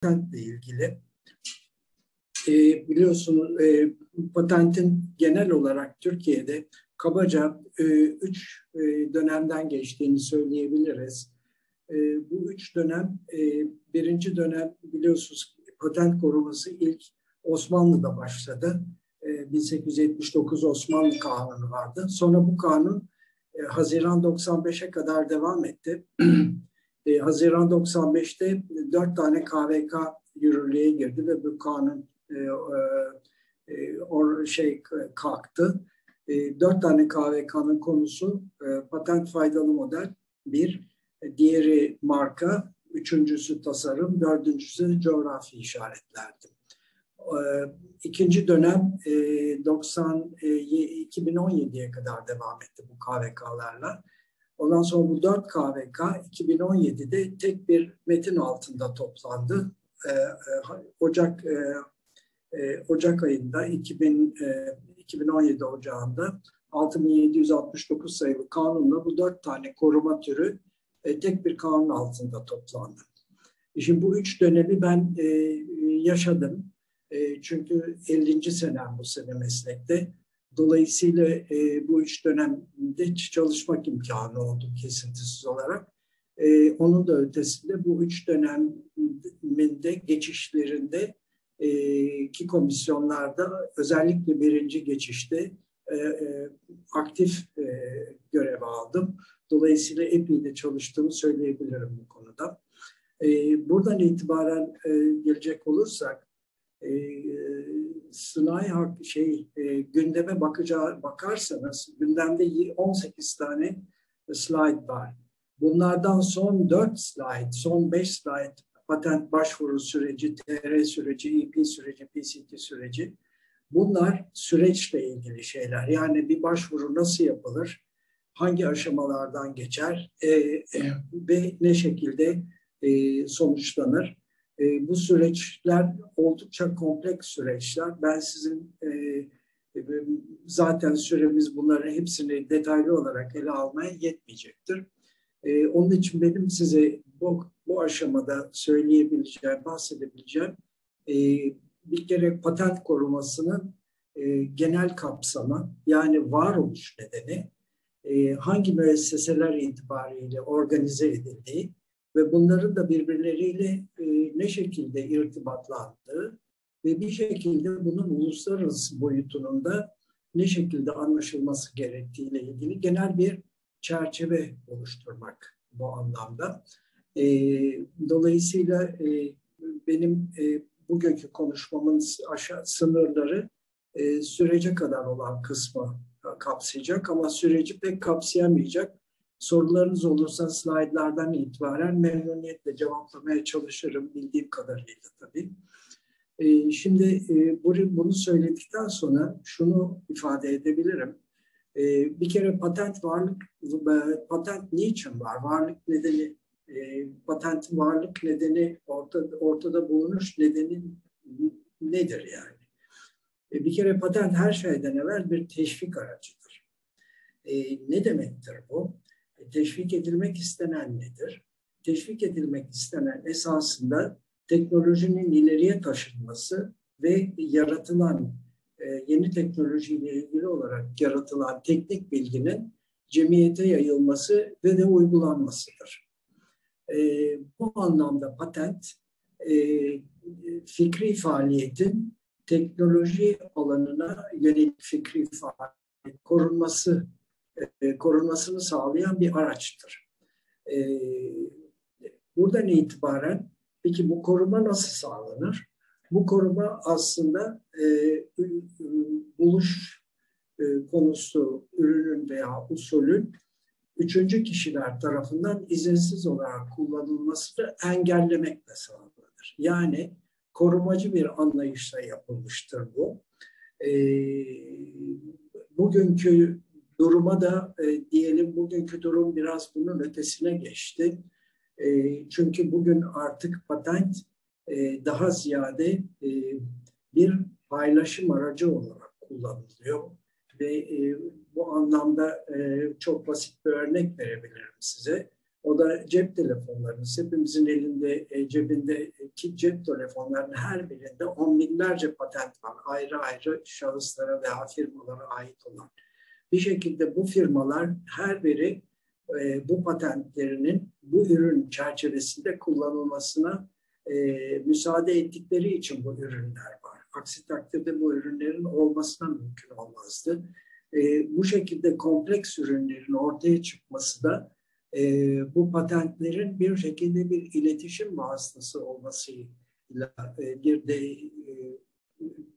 patentle ilgili. Biliyorsunuz patentin genel olarak Türkiye'de kabaca üç dönemden geçtiğini söyleyebiliriz. Bu üç dönem, birinci dönem biliyorsunuz patent koruması ilk Osmanlı'da başladı. 1879 Osmanlı Kanunu vardı. Sonra bu kanun Haziran 95'e kadar devam etti. Haziran 95'te 4 tane KVK yürürlüğe girdi ve bu kanun kalktı. 4 tane KVK'nın konusu patent faydalı model 1, diğeri marka, üçüncüsü tasarım, dördüncüsü coğrafi işaretlerdi. İkinci dönem 2017'ye kadar devam etti bu KVK'larla. Ondan sonra bu 4 KVK 2017'de tek bir metin altında toplandı. Ocak ayında 2017 Ocağı'nda 6769 sayılı kanunla bu 4 tane koruma türü tek bir kanun altında toplandı. Şimdi bu üç dönemi ben yaşadım. Çünkü 50. senem bu sene meslekte. Dolayısıyla bu üç dönemde çalışmak imkanı oldu kesintisiz olarak. Onun da ötesinde bu üç döneminde geçişlerinde ki komisyonlarda özellikle birinci geçişte aktif görev aldım. Dolayısıyla epey de çalıştığımı söyleyebilirim bu konuda. Buradan itibaren gelecek olursak gündeme bakarsanız gündemde 18 tane slide var. Bunlardan son 4 slide, son 5 slide patent başvuru süreci, TR süreci, IP süreci, PCT süreci. Bunlar süreçle ilgili şeyler. Yani bir başvuru nasıl yapılır, hangi aşamalardan geçer ve ne şekilde sonuçlanır. Bu süreçler oldukça kompleks süreçler. Ben sizin zaten süremiz bunların hepsini detaylı olarak ele almaya yetmeyecektir. Onun için benim size bu aşamada söyleyebileceğim, bahsedebileceğim bir kere patent korumasının genel kapsamı, yani varoluş nedeni, hangi müesseseler itibariyle organize edildiği ve bunların da birbirleriyle ne şekilde irtibatlandığı ve bir şekilde bunun uluslararası boyutunun da ne şekilde anlaşılması gerektiğiyle ilgili genel bir çerçeve oluşturmak bu anlamda. Dolayısıyla benim bugünkü konuşmamın sınırları sürece kadar olan kısmı kapsayacak ama süreci pek kapsayamayacak. Sorularınız olursa slaytlardan itibaren memnuniyetle cevaplamaya çalışırım bildiğim kadarıyla tabii. Şimdi bunu söyledikten sonra şunu ifade edebilirim. Bir kere patent niçin var? Varlık nedeni, patentin varlık nedeni, ortada bulunuş nedeni nedir yani? Bir kere patent her şeyden evvel bir teşvik aracıdır. Ne demektir bu? Teşvik edilmek istenen nedir? Teşvik edilmek istenen esasında teknolojinin ileriye taşınması ve yaratılan, yeni teknolojiyle ilgili olarak yaratılan teknik bilginin cemiyete yayılması ve de uygulanmasıdır. Bu anlamda patent, fikri faaliyetin teknoloji alanına yönelik fikri faaliyetin korunmasını sağlayan bir araçtır. Buradan itibaren peki bu koruma nasıl sağlanır? Bu koruma aslında buluş konusu, ürünün veya usulün üçüncü kişiler tarafından izinsiz olarak kullanılmasını engellemekle sağlanır. Yani korumacı bir anlayışla yapılmıştır bu. Bugünkü duruma da diyelim bugünkü durum biraz bunun ötesine geçti. Çünkü bugün artık patent daha ziyade bir paylaşım aracı olarak kullanılıyor. Ve bu anlamda çok basit bir örnek verebilirim size. O da cep telefonlarımız. Hepimizin elinde, cebindeki cep telefonlarının her birinde 10 binlerce patent var. Ayrı ayrı şahıslara veya firmalara ait olan. Bir şekilde bu firmalar her biri bu patentlerinin bu ürün çerçevesinde kullanılmasına müsaade ettikleri için bu ürünler var. Aksi takdirde bu ürünlerin olmasına mümkün olmazdı. Bu şekilde kompleks ürünlerin ortaya çıkması da bu patentlerin bir şekilde bir iletişim vasıtası olmasıyla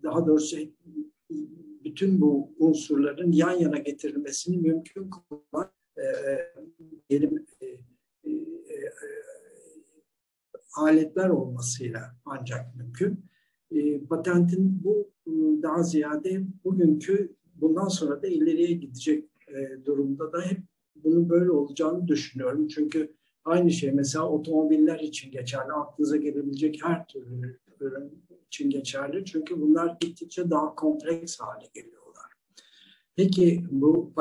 daha doğrusu bütün bu unsurların yan yana getirilmesini mümkün kılan aletler olmasıyla ancak mümkün. Patentin bu daha ziyade bugünkü, bundan sonra da ileriye gidecek durumda da hep bunun böyle olacağını düşünüyorum. Çünkü aynı şey mesela otomobiller için geçerli. Aklınıza gelebilecek her türlü ürün için geçerli. Çünkü bunlar gittikçe daha kompleks hale geliyorlar. Peki bu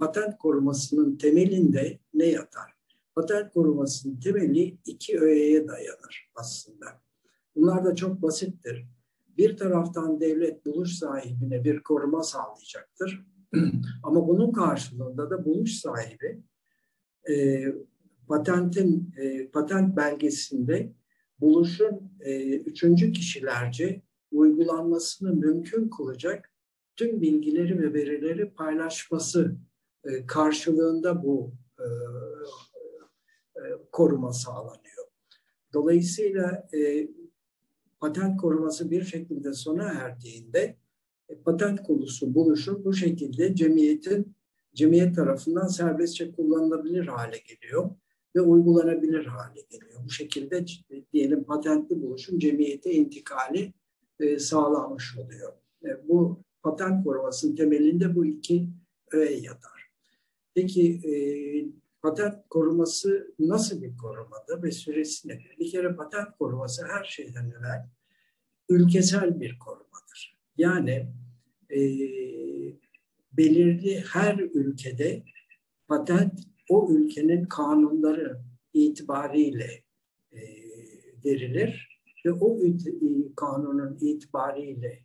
patent korumasının temelinde ne yatar? Patent korumasının temeli iki öğeye dayanır aslında. Bunlar da çok basittir. Bir taraftan devlet buluş sahibine bir koruma sağlayacaktır. Ama bunun karşılığında da buluş sahibi patent belgesinde buluşun üçüncü kişilerce uygulanmasını mümkün kılacak tüm bilgileri ve verileri paylaşması karşılığında bu koruma sağlanıyor. Dolayısıyla patent koruması bir şekilde sona erdiğinde patent konusu buluşu bu şekilde cemiyet tarafından serbestçe kullanılabilir hale geliyor ve uygulanabilir hale geliyor. Bu şekilde diyelim patentli buluşun cemiyete intikali sağlanmış oluyor. Bu patent korumasının temelinde bu iki öğe yatar. Peki patent koruması nasıl bir korumadır ve süresi nedir? Bir kere patent koruması her şeyden evvel ülkesel bir korumadır. Yani belirli her ülkede patent o ülkenin kanunları itibariyle verilir ve o kanunun itibariyle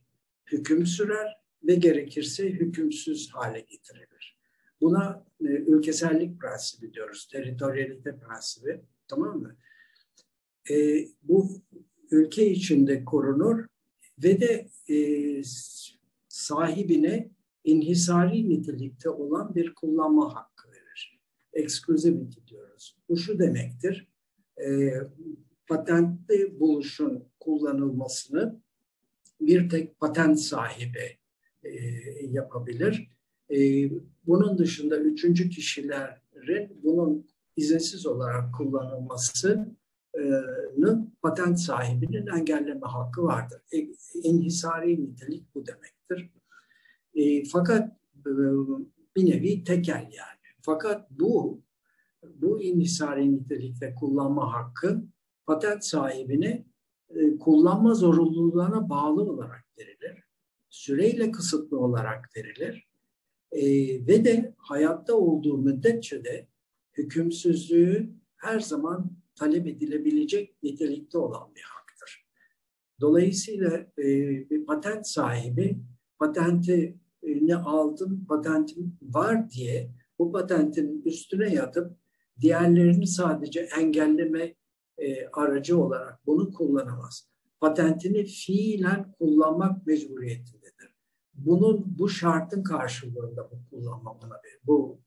hüküm sürer ve gerekirse hükümsüz hale getirilir. Buna ülkesellik prensibi diyoruz, teritoriyalite prensibi, tamam mı? Bu ülke içinde korunur ve de sahibine inhisari nitelikte olan bir kullanma hakkı verir. Exclusivity diyoruz. Bu şu demektir, patentli buluşun kullanılmasını bir tek patent sahibi yapabilir. Bunun dışında üçüncü kişilerin bunun izinsiz olarak kullanılmasının patent sahibinin engelleme hakkı vardır. İnhisari nitelik bu demektir. Fakat bir nevi tekel yani. Fakat bu inhisari nitelikte kullanma hakkı patent sahibine kullanma zorunluluğuna bağlı olarak verilir. Süreyle kısıtlı olarak verilir. Ve de hayatta olduğu müddetçe de hükümsüzlüğü her zaman talep edilebilecek nitelikte olan bir haktır. Dolayısıyla bir patent sahibi patentini aldım, patentim var diye bu patentin üstüne yatıp diğerlerini sadece engelleme aracı olarak bunu kullanamaz. Patentini fiilen kullanmak mecburiyetindedir. Bu şartın karşılığında bu kullanma ona verilir. Bu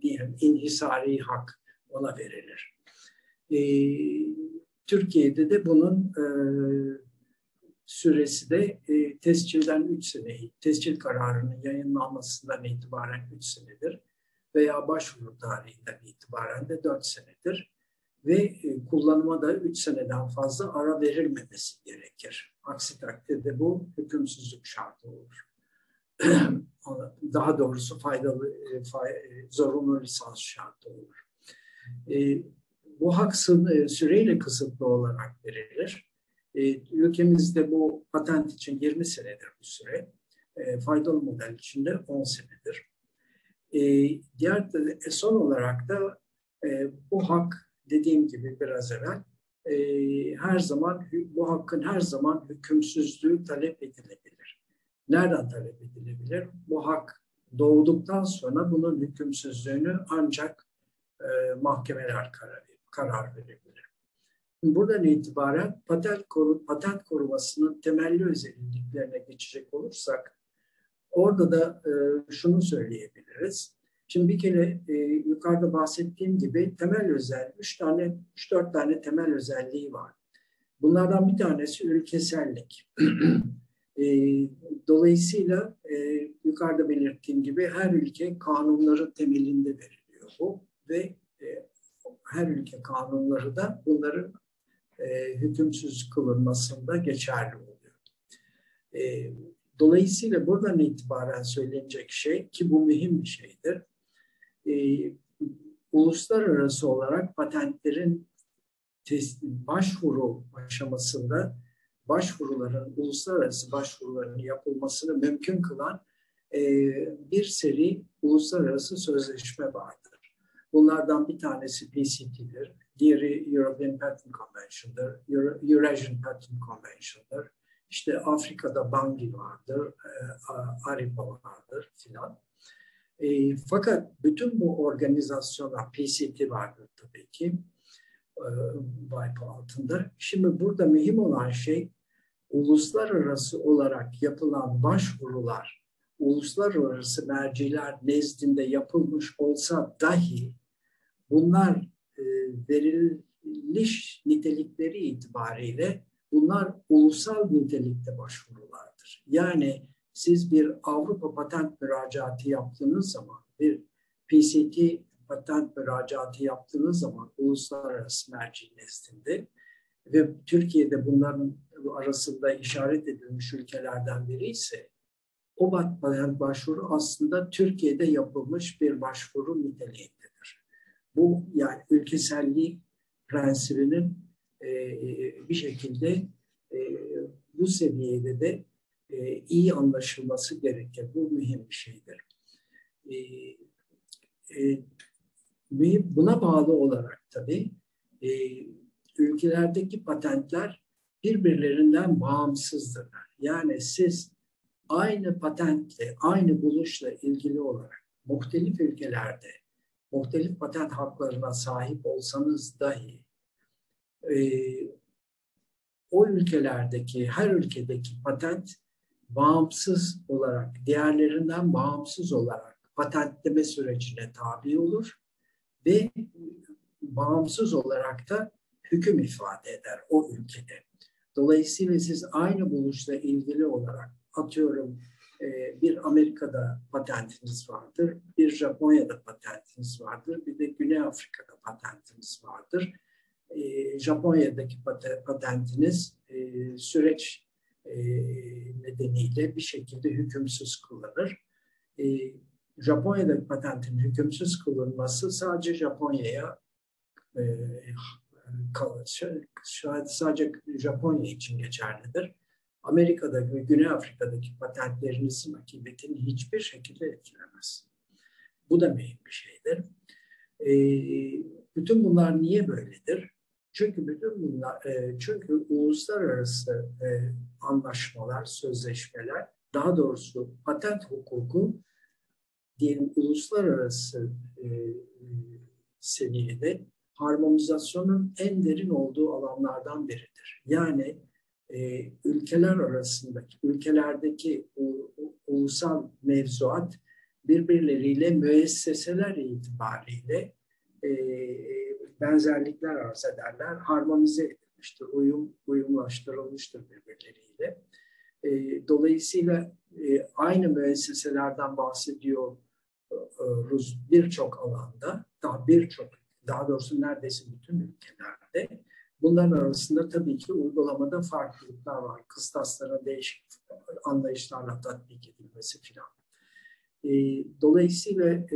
diyelim inhisari hak ona verilir. Türkiye'de de bunun süresi de tescilden 3 sene, tescil kararının yayınlanmasından itibaren 3 senedir veya başvuru tarihinden itibaren de 4 senedir ve kullanıma da 3 seneden fazla ara verilmemesi gerekir. Aksi takdirde bu hükümsüzlük şartı olur. Daha doğrusu zorunlu lisans şartı olur. Bu hak süreyle kısıtlı olarak verilir. Ülkemizde bu patent için 20 senedir bu süre. Faydalı model için de 10 senedir. Son olarak da bu hak dediğim gibi biraz evvel her zaman bu hakkın her zaman hükümsüzlüğü talep edilebilir. Nereden talep edilebilir? Bu hak doğduktan sonra bunun hükümsüzlüğünü ancak mahkemeler karar verebilir. Buradan itibaren patent korumasının temelli özelliklerine geçecek olursak orada da şunu söyleyebiliriz. Şimdi bir kere yukarıda bahsettiğim gibi temel özel 3-4 tane temel özelliği var. Bunlardan bir tanesi ülkesellik. Dolayısıyla yukarıda belirttiğim gibi her ülke kanunları temelinde veriliyor bu ve her ülke kanunları da bunların hükümsüz kılınmasında geçerli oluyor. Dolayısıyla buradan itibaren söylenecek şey ki bu mühim bir şeydir. Uluslararası olarak patentlerin başvuru aşamasında uluslararası başvuruların yapılmasını mümkün kılan bir seri uluslararası sözleşme vardır. Bunlardan bir tanesi PCT'dir, diğeri European Patent Convention'dır, Eurasian Patent Convention'dır. İşte Afrika'da Bangi vardır, Aripal vardır filan. Fakat bütün bu organizasyonlar, PCT vardır tabii ki, WIPO altındır. Şimdi burada mühim olan şey uluslararası olarak yapılan başvurular, uluslararası merciler nezdinde yapılmış olsa dahi bunlar veriliş nitelikleri itibariyle bunlar ulusal nitelikte başvurulardır. Yani siz bir Avrupa patent müracaatı yaptığınız zaman, bir PCT patent müracaatı yaptığınız zaman uluslararası merci nezdinde ve Türkiye'de bunların arasında işaret edilmiş ülkelerden biri ise o patent başvuru aslında Türkiye'de yapılmış bir başvuru niteliğindedir. Bu yani ülkeselliği prensibinin bir şekilde bu seviyede de iyi anlaşılması gerekir. Bu mühim bir şeydir. Buna bağlı olarak tabii ülkelerdeki patentler birbirlerinden bağımsızdırlar. Yani siz aynı patentle, aynı buluşla ilgili olarak muhtelif ülkelerde muhtelif patent haklarına sahip olsanız dahi o ülkelerdeki, her ülkedeki patent bağımsız olarak, diğerlerinden bağımsız olarak patentleme sürecine tabi olur ve bağımsız olarak da hüküm ifade eder o ülkede. Dolayısıyla siz aynı buluşla ilgili olarak atıyorum bir Amerika'da patentiniz vardır, bir Japonya'da patentiniz vardır, bir de Güney Afrika'da patentiniz vardır. Japonya'daki patentiniz süreç nedeniyle bir şekilde hükümsüz kılınır. Japonya'daki patentin hükümsüz kılınması sadece Japonya'ya sadece Japonya için geçerlidir. Amerika'daki ve Güney Afrika'daki patentlerinizin akıbetini hiçbir şekilde etkilemez. Bu da mühim bir şeydir. Bütün bunlar niye böyledir? Çünkü bütün bunlar, çünkü uluslararası anlaşmalar, sözleşmeler, daha doğrusu patent hukuku diyelim uluslararası seviyede harmonizasyonun en derin olduğu alanlardan biridir. Yani ülkeler arasındaki, ülkelerdeki ulusal mevzuat birbirleriyle müesseseler itibariyle benzerlikler arz ederler, harmonize edilmiştir, uyumlaştırılmıştır birbirleriyle. Dolayısıyla aynı müesseselerden bahsediyoruz birçok alanda, daha doğrusu neredeyse bütün ülkelerde. Bunların arasında tabii ki uygulamada farklılıklar var, kıstaslara değişik anlayışlarla tatbik edilmesi filan. Dolayısıyla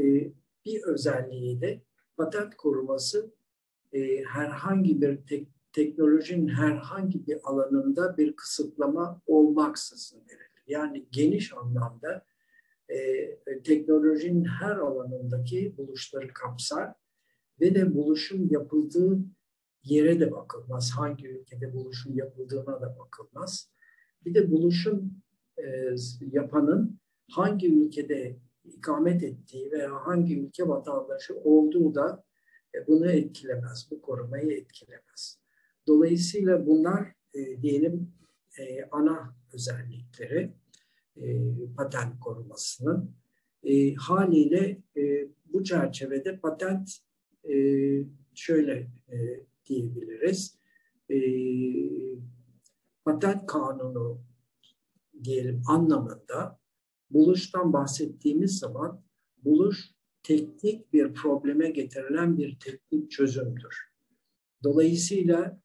bir özelliği de patent koruması herhangi bir teknolojinin herhangi bir alanında bir kısıtlama olmaksızın verilir. Yani geniş anlamda teknolojinin her alanındaki buluşları kapsar ve de buluşun yapıldığı yere de bakılmaz. Hangi ülkede buluşun yapıldığına da bakılmaz. Bir de buluşun yapanın hangi ülkede ikamet ettiği veya hangi ülke vatandaşı olduğu da bunu etkilemez, bu korumayı etkilemez. Dolayısıyla bunlar diyelim ana özellikleri patent korumasının. Haliyle bu çerçevede patent şöyle diyebiliriz. Patent kanunu diyelim anlamında buluştan bahsettiğimiz zaman buluş teknik bir probleme getirilen bir teknik çözümdür. Dolayısıyla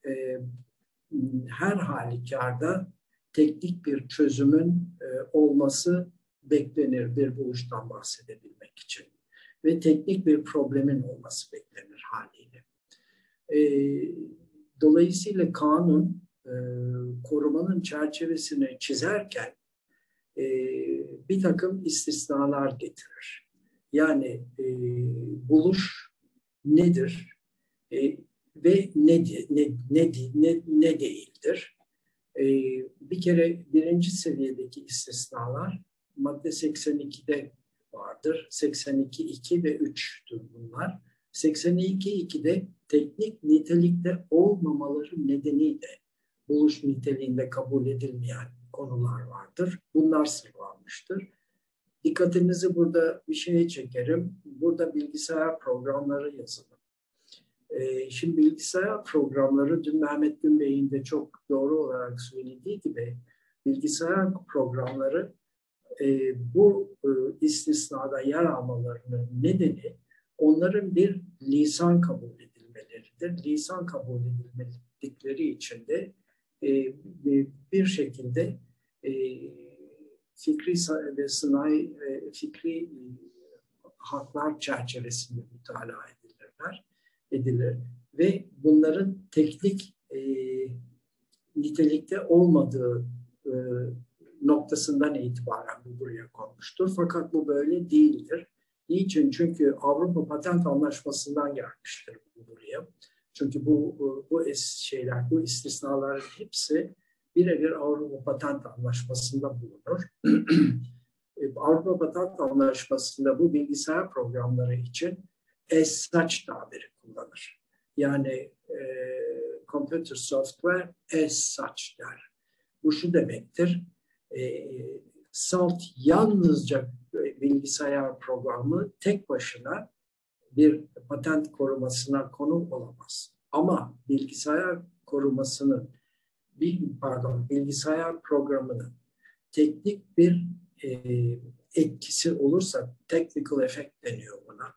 her halükarda teknik bir çözümün olması beklenir bir buluştan bahsedebilmek için. Ve teknik bir problemin olması beklenir haliyle. Dolayısıyla kanun korumanın çerçevesini çizerken bir takım istisnalar getirir. Yani buluş nedir ve ne değildir? Bir kere birinci seviyedeki istisnalar madde 82'de vardır. 82.2 ve 3'tür bunlar. 82.2'de teknik nitelikte olmamaları nedeniyle buluş niteliğinde kabul edilmeyen konular vardır. Bunlar sırlanmıştır. Dikkatinizi burada bir şeye çekerim. Burada bilgisayar programları yazılır. Şimdi bilgisayar programları dün Mehmet Gün Bey'in de çok doğru olarak söylediği gibi bilgisayar programları bu istisnada yer almalarının nedeni onların bir lisan kabul edilmeleridir. Lisan kabul edilmedikleri için de bir şekilde fikri ve sınai fikri haklar çerçevesinde mütalaa edilir ve bunların teknik nitelikte olmadığı noktasından itibaren bu buraya konmuştur. Fakat bu böyle değildir. Niçin? Çünkü Avrupa Patent Anlaşması'ndan gelmiştir bu buraya. Çünkü bu istisnaların hepsi birebir Avrupa Patent Anlaşması'nda bulunur. Avrupa Patent Anlaşması'nda bu bilgisayar programları için as such tabiri kullanır. Yani computer software as such der. Bu şu demektir. Salt yalnızca bilgisayar programı tek başına bir patent korumasına konu olamaz. Ama bilgisayar programının teknik bir etkisi olursa, technical effect deniyor buna.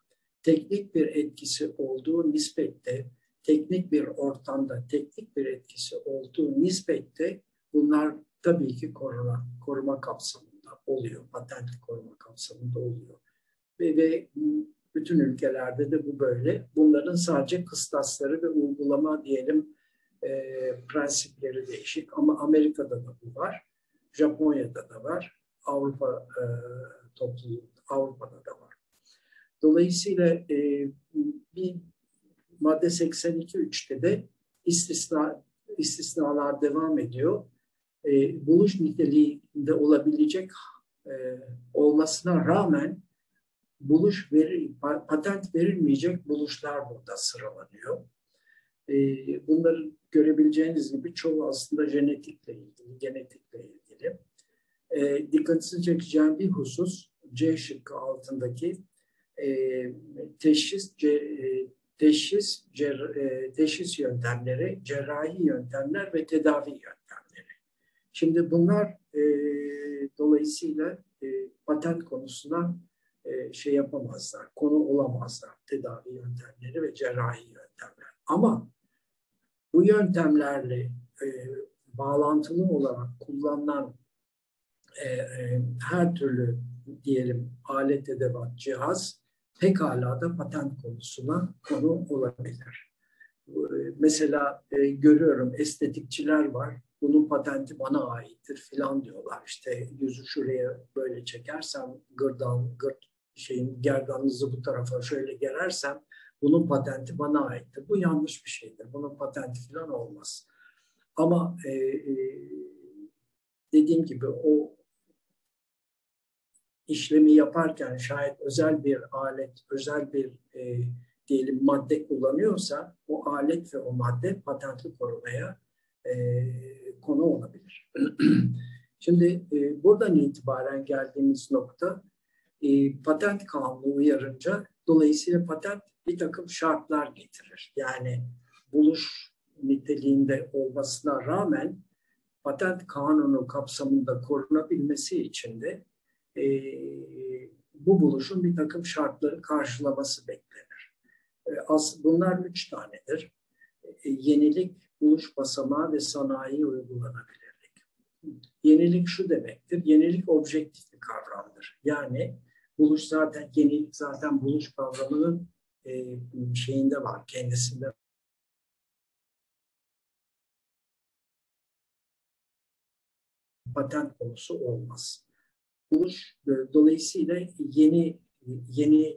Teknik bir etkisi olduğu nispette, teknik bir ortamda teknik bir etkisi olduğu nispette bunlar tabii ki koruma kapsamında oluyor, patent koruma kapsamında oluyor. Ve bütün ülkelerde de bu böyle. Bunların sadece kıstasları ve uygulama diyelim prensipleri değişik. Ama Amerika'da da bu var, Japonya'da da var, Avrupa'da da var. Dolayısıyla bir madde 82.3'te de istisnalar devam ediyor. Buluş niteliğinde olabilecek olmasına rağmen patent verilmeyecek buluşlar burada sıralanıyor. Bunları görebileceğiniz gibi çoğu aslında genetikle ilgili. Dikkatinizi çekeceğim bir husus C şıkkı altındaki teşhis yöntemleri, cerrahi yöntemler ve tedavi yöntemleri. Şimdi bunlar dolayısıyla patent konusuna şey yapamazlar, konu olamazlar, tedavi yöntemleri ve cerrahi yöntemler. Ama bu yöntemlerle bağlantılı olarak kullanılan her türlü diyelim alet, edevat, cihaz pekala da patent konusuna konu olabilir. Mesela görüyorum estetikçiler var. Bunun patenti bana aittir filan diyorlar. İşte yüzü şuraya böyle çekersem, gerdanınızı bu tarafa şöyle gerersem bunun patenti bana aittir. Bu yanlış bir şeydir. Bunun patenti falan olmaz. Ama dediğim gibi o işlemi yaparken şayet özel bir alet, özel bir diyelim madde kullanıyorsa o alet ve o madde patentli korumaya konu olabilir. Şimdi buradan itibaren geldiğimiz nokta patent kanunu uyarınca dolayısıyla patent bir takım şartlar getirir. Yani buluş niteliğinde olmasına rağmen patent kanunu kapsamında korunabilmesi için de bu buluşun bir takım şartları karşılaması beklenir. Bunlar 3 tanedir. Yenilik, buluş basamağı ve sanayi uygulanabilirlik. Yenilik şu demektir. Yenilik objektif bir kavramdır. Yani buluş zaten, yenilik zaten buluş kavramının şeyinde var, kendisinde var. Patent konusu olmaz. Buluş dolayısıyla yeni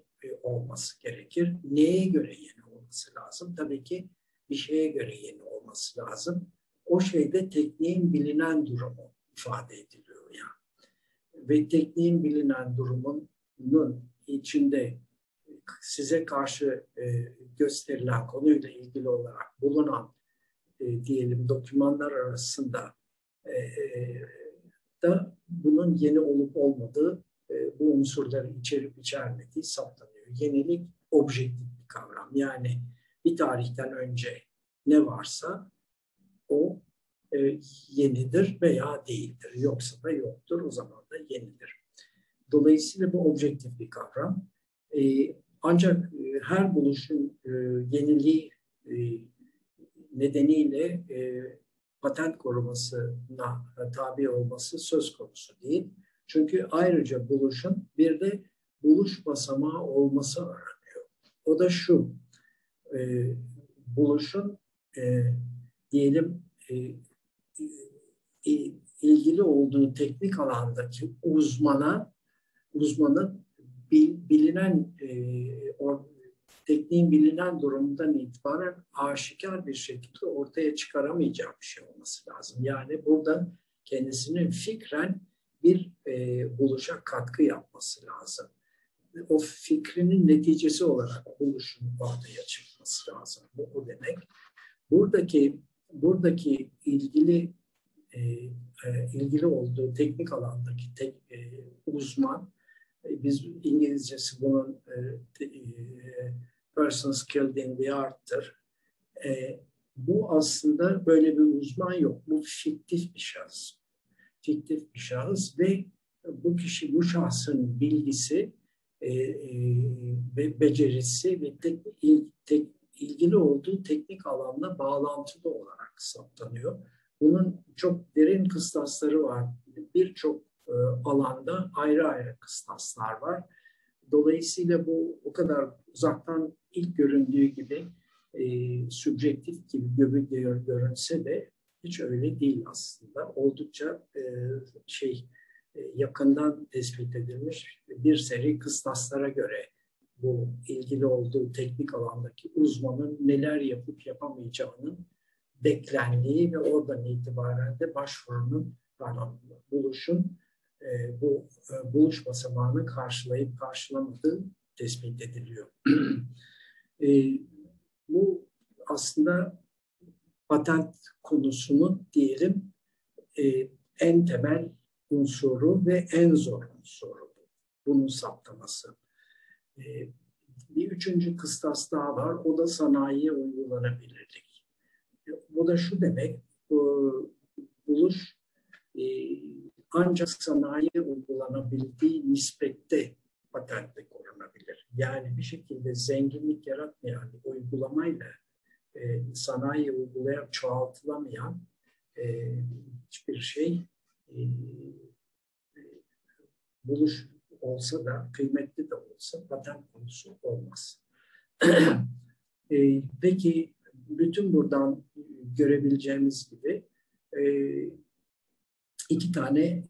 olması gerekir. Neye göre yeni olması lazım? Tabii ki bir şeye göre yeni olması lazım. O şeyde tekniğin bilinen durumu ifade ediliyor yani. Ve tekniğin bilinen durumunun içinde size karşı gösterilen konuyla ilgili olarak bulunan diyelim dokümanlar arasında da bunun yeni olup olmadığı, bu unsurların içerip içermediği saptanıyor. Yenilik objektif bir kavram. Yani bir tarihten önce ne varsa o yenidir veya değildir. Yoksa da yoktur. O zaman da yenidir. Dolayısıyla bu objektif bir kavram. Ancak her buluşun yeniliği nedeniyle patent korumasına tabi olması söz konusu değil. Çünkü ayrıca buluşun bir de buluş basamağı olması aranıyor. O da şu, buluşun diyelim ilgili olduğu teknik alandaki uzmanın bilinen tekniğin bilinen durumdan itibaren aşikar bir şekilde ortaya çıkaramayacağı bir şey olması lazım. Yani burada kendisinin fikren bir buluşa katkı yapması lazım. O fikrinin neticesi olarak buluşun ortaya çıkması lazım. Bu o demek. Buradaki ilgili olduğu teknik alandaki uzman, biz İngilizcesi bunun person skilled in the art'tır. Bu aslında böyle bir uzman yok. Bu fiktif bir şahıs. Fiktif bir şahıs ve bu şahsın bilgisi ve becerisi ve ilgili olduğu teknik alanla bağlantılı olarak saptanıyor. Bunun çok derin kıstasları var. Birçok alanda ayrı kıstaslar var. Dolayısıyla bu o kadar uzaktan ilk göründüğü gibi subjektif gibi görünse de hiç öyle değil aslında. Oldukça yakından tespit edilmiş bir seri kıstaslara göre bu ilgili olduğu teknik alandaki uzmanın neler yapıp yapamayacağının beklendiği ve oradan itibaren de buluşun bu buluş basamağını karşılayıp karşılamadığı tespit ediliyor. Bu aslında patent konusunun diyelim en temel unsuru ve en zor unsuru. Bunun saptaması. Bir 3. kıstas daha var. O da sanayiye uygulanabilirlik. Bu da şu demek. Buluş ancak sanayiye uygulanabildiği nispette patentle korunabilir. Yani bir şekilde zenginlik yaratmayan uygulamayla sanayiye uygulayıp çoğaltılamayan hiçbir şey buluş olsa da kıymetli de olsa patent konusu olmaz. Peki bütün buradan görebileceğimiz gibi 2 tane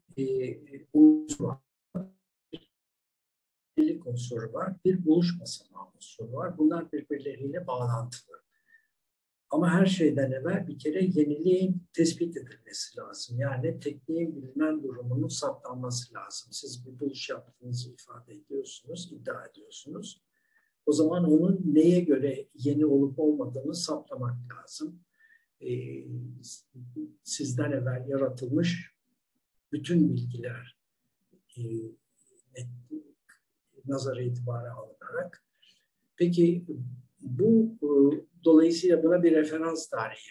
unsur var. birlik unsuru var, bir buluşma sanayi unsuru var. Bunlar birbirleriyle bağlantılı. Ama her şeyden evvel bir kere yeniliğin tespit edilmesi lazım. Yani tekniğin bilinen durumunun saptanması lazım. Siz bir buluş yaptığınızı ifade ediyorsunuz, iddia ediyorsunuz. O zaman onun neye göre yeni olup olmadığını saptamak lazım. Sizden evvel yaratılmış bütün bilgiler nazara itibara alınarak. Peki bu dolayısıyla buna bir referans tarihi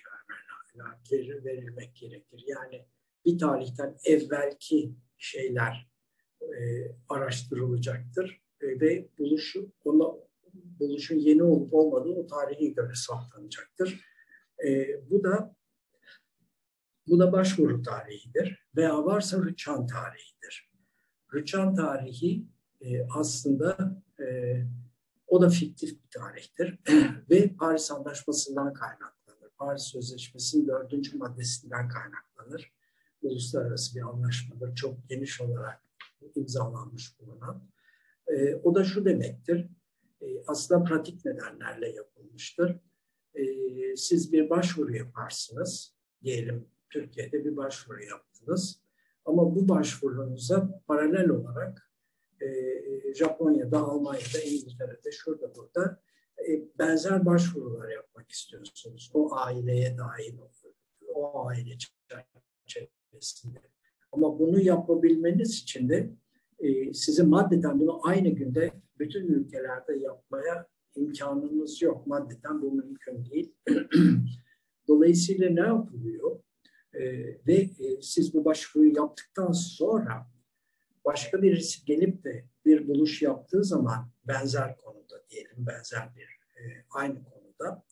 verilmek gerekir. Yani bir tarihten evvelki şeyler araştırılacaktır ve buluşun yeni olup olmadığı o tarihe göre saptanacaktır. Bu da başvuru tarihidir veya varsa rüçhan tarihidir. Rüçhan tarihi aslında o da fiktif bir tarihtir ve Paris Antlaşması'ndan kaynaklanır. Paris Sözleşmesi'nin 4. maddesinden kaynaklanır. Uluslararası bir anlaşmadır. Çok geniş olarak imzalanmış bulunan. O da şu demektir. Aslında pratik nedenlerle yapılmıştır. Siz bir başvuru yaparsınız. Diyelim Türkiye'de bir başvuru yaptınız. Ama bu başvurunuza paralel olarak Japonya'da, Almanya'da, İngiltere'de, şurada burada benzer başvurular yapmak istiyorsunuz. O aileye dahil olur, o aile çerçevesinde. Ama bunu yapabilmeniz için de sizin maddeden bunu aynı günde bütün ülkelerde yapmaya imkanınız yok. Maddeden bu mümkün değil. Dolayısıyla ne yapılıyor? Ve siz bu başvuruyu yaptıktan sonra başka birisi gelip de bir buluş yaptığı zaman benzer konuda diyelim, benzer bir aynı konuda,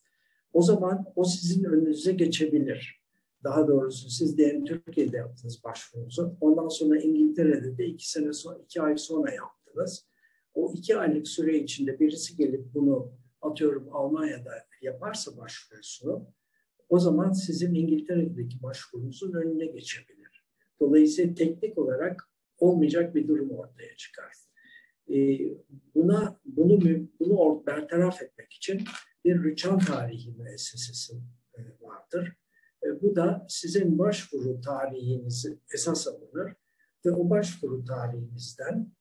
o zaman o sizin önünüze geçebilir. Daha doğrusu siz diyelim Türkiye'de yaptınız başvurunuzu, ondan sonra İngiltere'de de 2 ay sonra yaptınız. O 2 aylık süre içinde birisi gelip bunu atıyorum Almanya'da yaparsa başvurusunu, o zaman sizin İngiltere'deki başvurunuzun önüne geçebilir. Dolayısıyla teknik olarak olmayacak bir durum ortaya çıkar. Bunu bertaraf etmek için bir rüçhan tarihi müessesesi vardır. Bu da sizin başvuru tarihinizi esas alınır ve o başvuru tarihinizden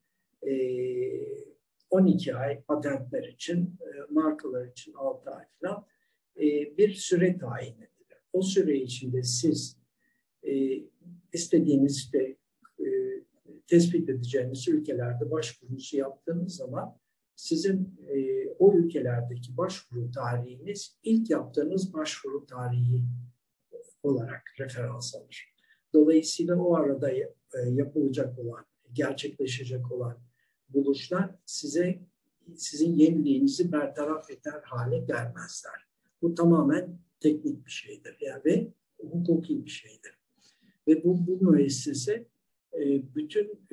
12 ay patentler için, markalar için 6 ay falan bir süre tayin edilir. O süre içinde siz istediğiniz işte tespit edeceğiniz ülkelerde başvurunuzu yaptığınız zaman sizin o ülkelerdeki başvuru tarihiniz ilk yaptığınız başvuru tarihi olarak referans alır. Dolayısıyla o arada yapılacak olan, gerçekleşecek olan buluşlar sizin yeniliğinizi bertaraf eder hale gelmezler. Bu tamamen teknik bir şeydir yani ve hukuki bir şeydir. Ve bu müessese bütün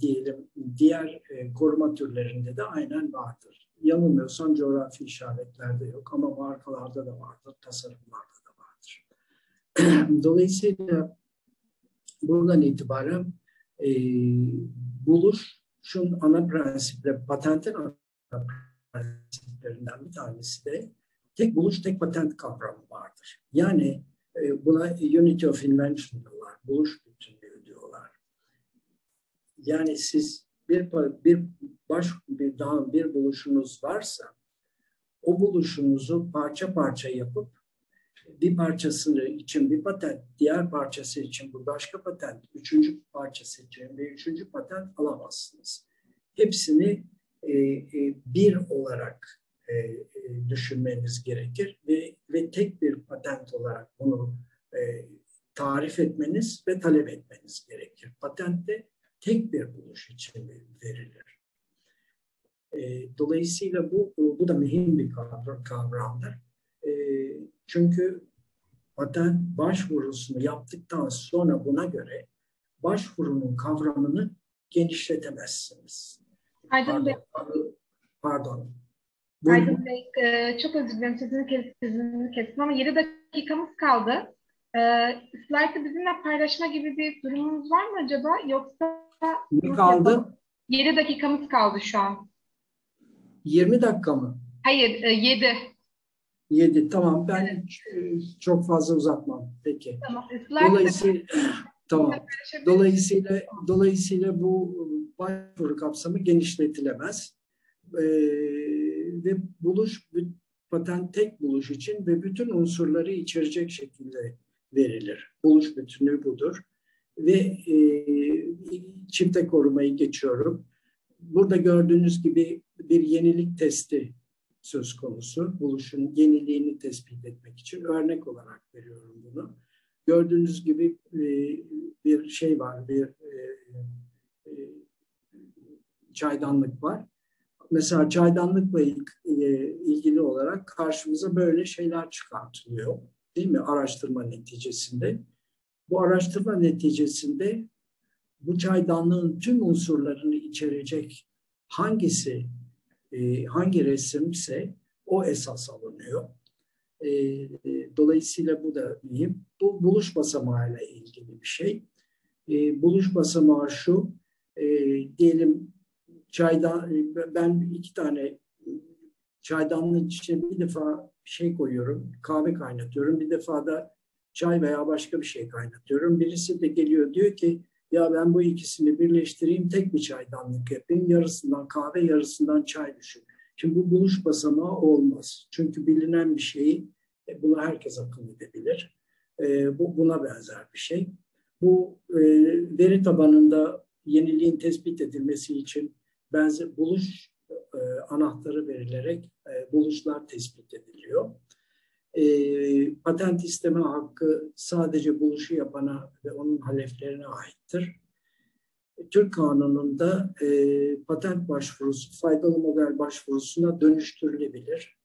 diyelim diğer koruma türlerinde de aynen vardır. Yanılmıyorsam coğrafi işaretlerde yok ama markalarda da vardır, tasarımlarda da vardır. Dolayısıyla buradan itibaren buluşun ana prensiple, patentin ana prensiplerinden bir tanesi de tek buluş, tek patent kavramı vardır. Yani buna unity of invention diyorlar, buluş bütünlüğü diyorlar. Yani siz bir buluşunuz varsa o buluşunuzu parça parça yapıp bir parçasını için bir patent, diğer parçası için bir başka patent, üçüncü parçası için bir üçüncü patent alamazsınız. Hepsini bir olarak düşünmeniz gerekir ve tek bir patent olarak bunu tarif etmeniz ve talep etmeniz gerekir. Patent de tek bir buluş için verilir. Dolayısıyla bu da mühim bir kavramdır. Çünkü patent başvurusunu yaptıktan sonra buna göre başvurunun kavramını genişletemezsiniz. Pardon. Aydın Bey, çok özür dilerim sözünü kestim ama 7 dakikamız kaldı. Slide'ı bizimle paylaşma gibi bir durumunuz var mı acaba? Yoksa ne kaldı? 7 dakikamız kaldı şu an. 20 dakika mı? Hayır, 7. 7, tamam. Ben çok fazla uzatmam. Peki. Tamam. Dolayısıyla tamam. Dolayısıyla bu başvuru kapsamı genişletilemez. Ve patent tek buluş için ve bütün unsurları içerecek şekilde verilir. Buluş bütünlüğü budur. Ve çifte korumayı geçiyorum. Burada gördüğünüz gibi bir yenilik testi söz konusu. Buluşun yeniliğini tespit etmek için örnek olarak veriyorum bunu. Gördüğünüz gibi bir şey var, bir çaydanlık var. Mesela çaydanlıkla ilgili olarak karşımıza böyle şeyler çıkartılıyor, değil mi? Araştırma neticesinde. Bu araştırma neticesinde bu çaydanlığın tüm unsurlarını içerecek hangisi, hangi resimse o esas alınıyor. Dolayısıyla bu da mühim. Bu buluş basamağıyla ilgili bir şey. Buluş basamağı şu, diyelim ben iki tane çaydanlığın içine bir defa bir şey koyuyorum, kahve kaynatıyorum, bir defa da çay veya başka bir şey kaynatıyorum. Birisi de geliyor diyor ki ya ben bu ikisini birleştireyim, tek bir çaydanlık yapayım, yarısından kahve yarısından çay düşün. Şimdi bu buluş basamağı olmaz. Çünkü bilinen bir şeyi bunu herkes akıl edebilir. Buna benzer bir şey. Bu veri tabanında yeniliğin tespit edilmesi için buluş anahtarı verilerek buluşlar tespit ediliyor. Patent isteme hakkı sadece buluşu yapana ve onun haleflerine aittir. Türk kanununda patent başvurusu faydalı model başvurusuna dönüştürülebilir.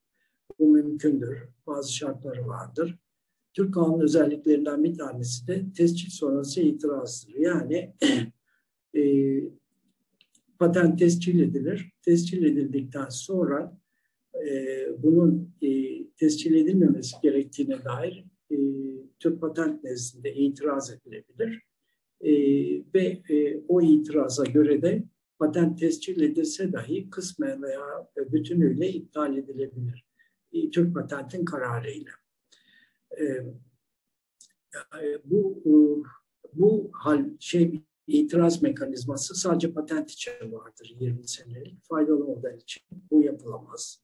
Bu mümkündür. Bazı şartları vardır. Türk kanunun özelliklerinden bir tanesi de tescil sonrası itirazdır. Yani patent tescil edilir. Tescil edildikten sonra bunun tescil edilmemesi gerektiğine dair Türk patent nezdinde itiraz edilebilir. Ve o itiraza göre de patent tescil edilse dahi kısmen veya bütünüyle iptal edilebilir. Türk patentin kararıyla. İtiraz mekanizması sadece patent için vardır. 20 senelik faydalı model için bu yapılamaz.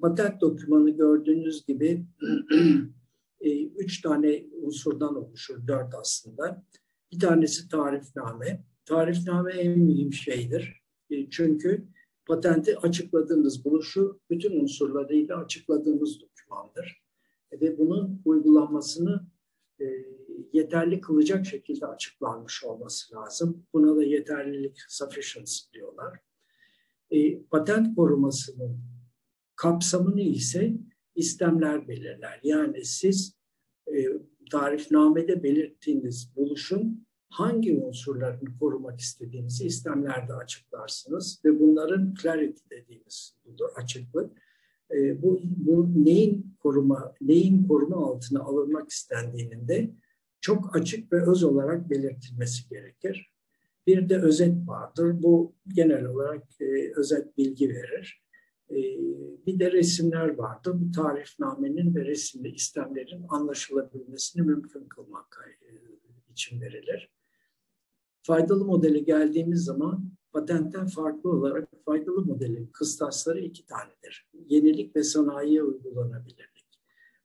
Patent dokümanı gördüğünüz gibi 3 tane unsurdan oluşur, 4 aslında. Bir tanesi tarifname. Tarifname en mühim şeydir. Çünkü patenti açıkladığımız buluşu bütün unsurlarıyla açıkladığımız dokümandır. Ve bunun uygulanmasını yeterli kılacak şekilde açıklanmış olması lazım. Buna da yeterlilik, sufficiency diyorlar. Patent korumasının kapsamını ise istemler belirler. Yani siz tarifnamede belirttiğiniz buluşun hangi unsurlarını korumak istediğinizi istemlerde açıklarsınız ve bunların clarity dediğimiz açıklık. Bu neyin koruma altına alınmak istendiğinin de çok açık ve öz olarak belirtilmesi gerekir. Bir de özet vardır. Bu genel olarak özet bilgi verir. Bir de resimler vardır. Bu tarifnamenin ve resimde istemlerin anlaşılabilmesini mümkün kılmak için verilir. Faydalı modele geldiğimiz zaman patentten farklı olarak faydalı modelin kıstasları 2 tanedir. Yenilik ve sanayiye uygulanabilirlik.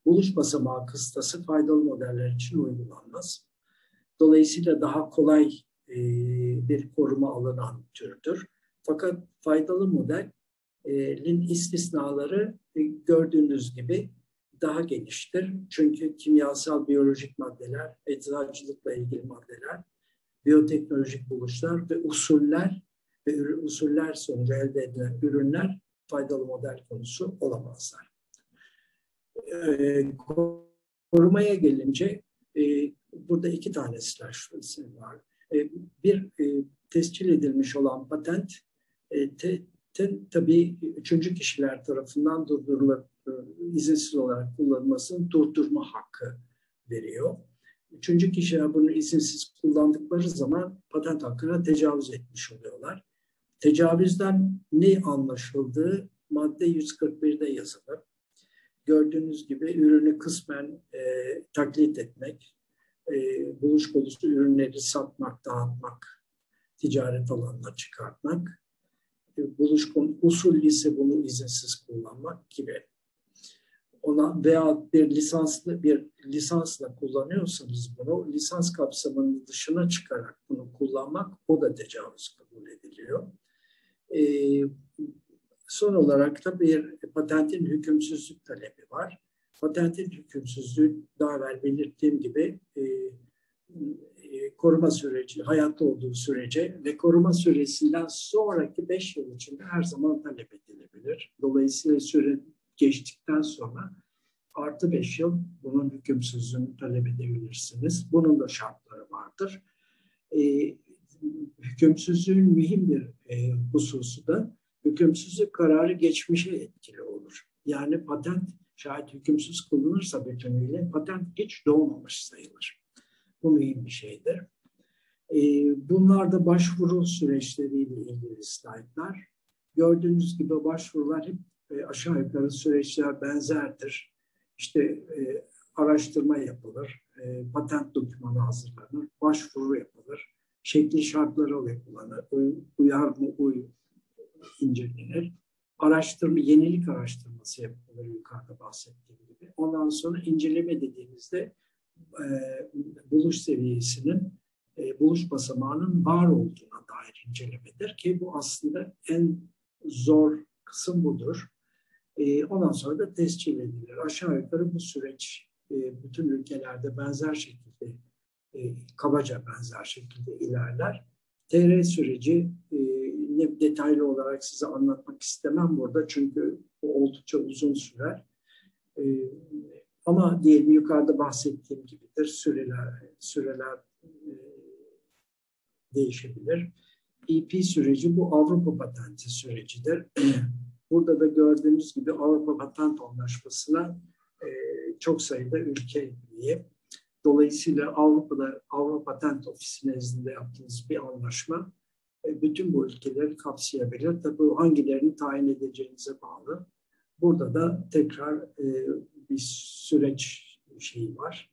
Buluş basamağı kıstası faydalı modeller için uygulanmaz. Dolayısıyla daha kolay bir koruma alınan türdür. Fakat faydalı modelin istisnaları gördüğünüz gibi daha geniştir. Çünkü kimyasal, biyolojik maddeler, eczacılıkla ilgili maddeler, biyoteknolojik buluşlar ve usuller sonucu elde edilen ürünler faydalı model konusu olamazlar. Korumaya gelince burada 2 tane slashlisi var. Bir tescil edilmiş olan patent tabii 3. kişiler tarafından izinsiz olarak kullanılmasını durdurma hakkı veriyor. üçüncü kişiler bunu izinsiz kullandıkları zaman patent hakkına tecavüz etmiş oluyorlar. Tecavüzden ne anlaşıldığı madde 141'de yazılır. Gördüğünüz gibi ürünü kısmen taklit etmek, buluş bulusu ürünleri satmak, dağıtmak, ticaret alanına çıkartmak, buluş usul ise bunu izinsiz kullanmak gibi. Ona veya bir lisansla kullanıyorsanız bunu lisans kapsamının dışına çıkarak bunu kullanmak, o da tecavüz kabul ediliyor. Son olarak da bir patentin hükümsüzlük talebi var. Patentin hükümsüzlüğü daha evvel belirttiğim gibi koruma süreci, hayatta olduğu sürece ve koruma süresinden sonraki 5 yıl içinde her zaman talep edilebilir. Dolayısıyla süre geçtikten sonra artı 5 yıl bunun hükümsüzlüğünü talep edebilirsiniz. Bunun da şartları vardır. Hükümsüzlüğün mühim bir hususu da hükümsüzlük kararı geçmişe etkili olur. Yani patent şayet hükümsüz kullanılırsa bütünüyle patent hiç doğmamış sayılır. Bu mühim bir şeydir. Bunlar da başvuru süreçleriyle ilgili slaytlar. Gördüğünüz gibi başvurular hep aşağı yukarı süreçler benzerdir. İşte araştırma yapılır, patent dokümanı hazırlanır, başvuru yapılır, şekli şartları yapılanır, uyar mı uy incelenir, yenilik araştırması yapılır yukarıda bahsettiğim gibi. Ondan sonra inceleme dediğimizde buluş seviyesinin, buluş basamağının var olduğuna dair incelemedir ki bu aslında en zor kısım budur. Ondan sonra da tescil edilir. Aşağı yukarı bu süreç bütün ülkelerde benzer şekilde, kabaca benzer şekilde ilerler. TR süreci detaylı olarak size anlatmak istemem burada çünkü oldukça uzun sürer. Ama diyelim yukarıda bahsettiğim gibidir. Süreler değişebilir. IP süreci bu Avrupa patenti sürecidir. Burada da gördüğünüz gibi Avrupa Patent Anlaşması'na çok sayıda ülke üye. Dolayısıyla Avrupa'da Avrupa Patent Ofisi nezdinde yaptığınız bir anlaşma bütün bu ülkeleri kapsayabilir. Tabii hangilerini tayin edeceğinize bağlı. Burada da tekrar bir süreç şeyi var.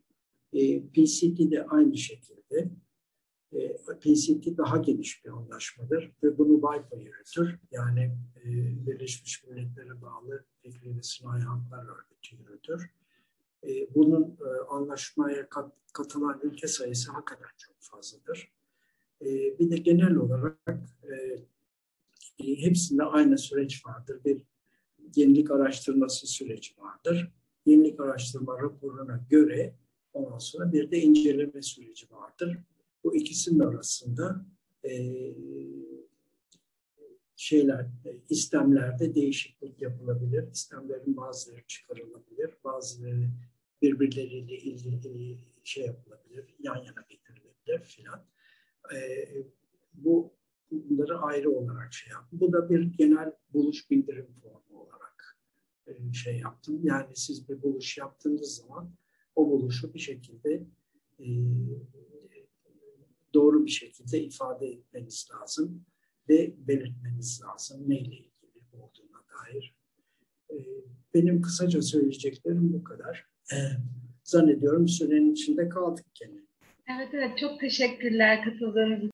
PCT de aynı şekilde. PCT daha geniş bir anlaşmadır ve bunu WIPO yürütür. Yani Birleşmiş Milletler'e bağlı Fikri Sınai Haklar Örgütü yürütür. Bunun anlaşmaya katılan ülke sayısı hakikaten çok fazladır. Bir de genel olarak hepsinde aynı süreç vardır. Bir yenilik araştırması süreci vardır. Yenilik araştırma raporuna göre ondan sonra bir de inceleme süreci vardır. Bu ikisinin arasında istemlerde değişiklik yapılabilir. İstemlerin bazıları çıkarılabilir, bazıları birbirleriyle ilgili yapılabilir, yan yana getirilebilir filan. Bunları ayrı olarak yaptım. Bu da bir genel buluş bildirim formu olarak yaptım. Yani siz bir buluş yaptığınız zaman o buluşu bir şekilde doğru bir şekilde ifade etmeniz lazım ve belirtmeniz lazım neyle ilgili olduğuna dair. Benim kısaca söyleyeceklerim bu kadar. Zannediyorum sürenin içinde kaldık gene. Evet, çok teşekkürler katıldığınız için.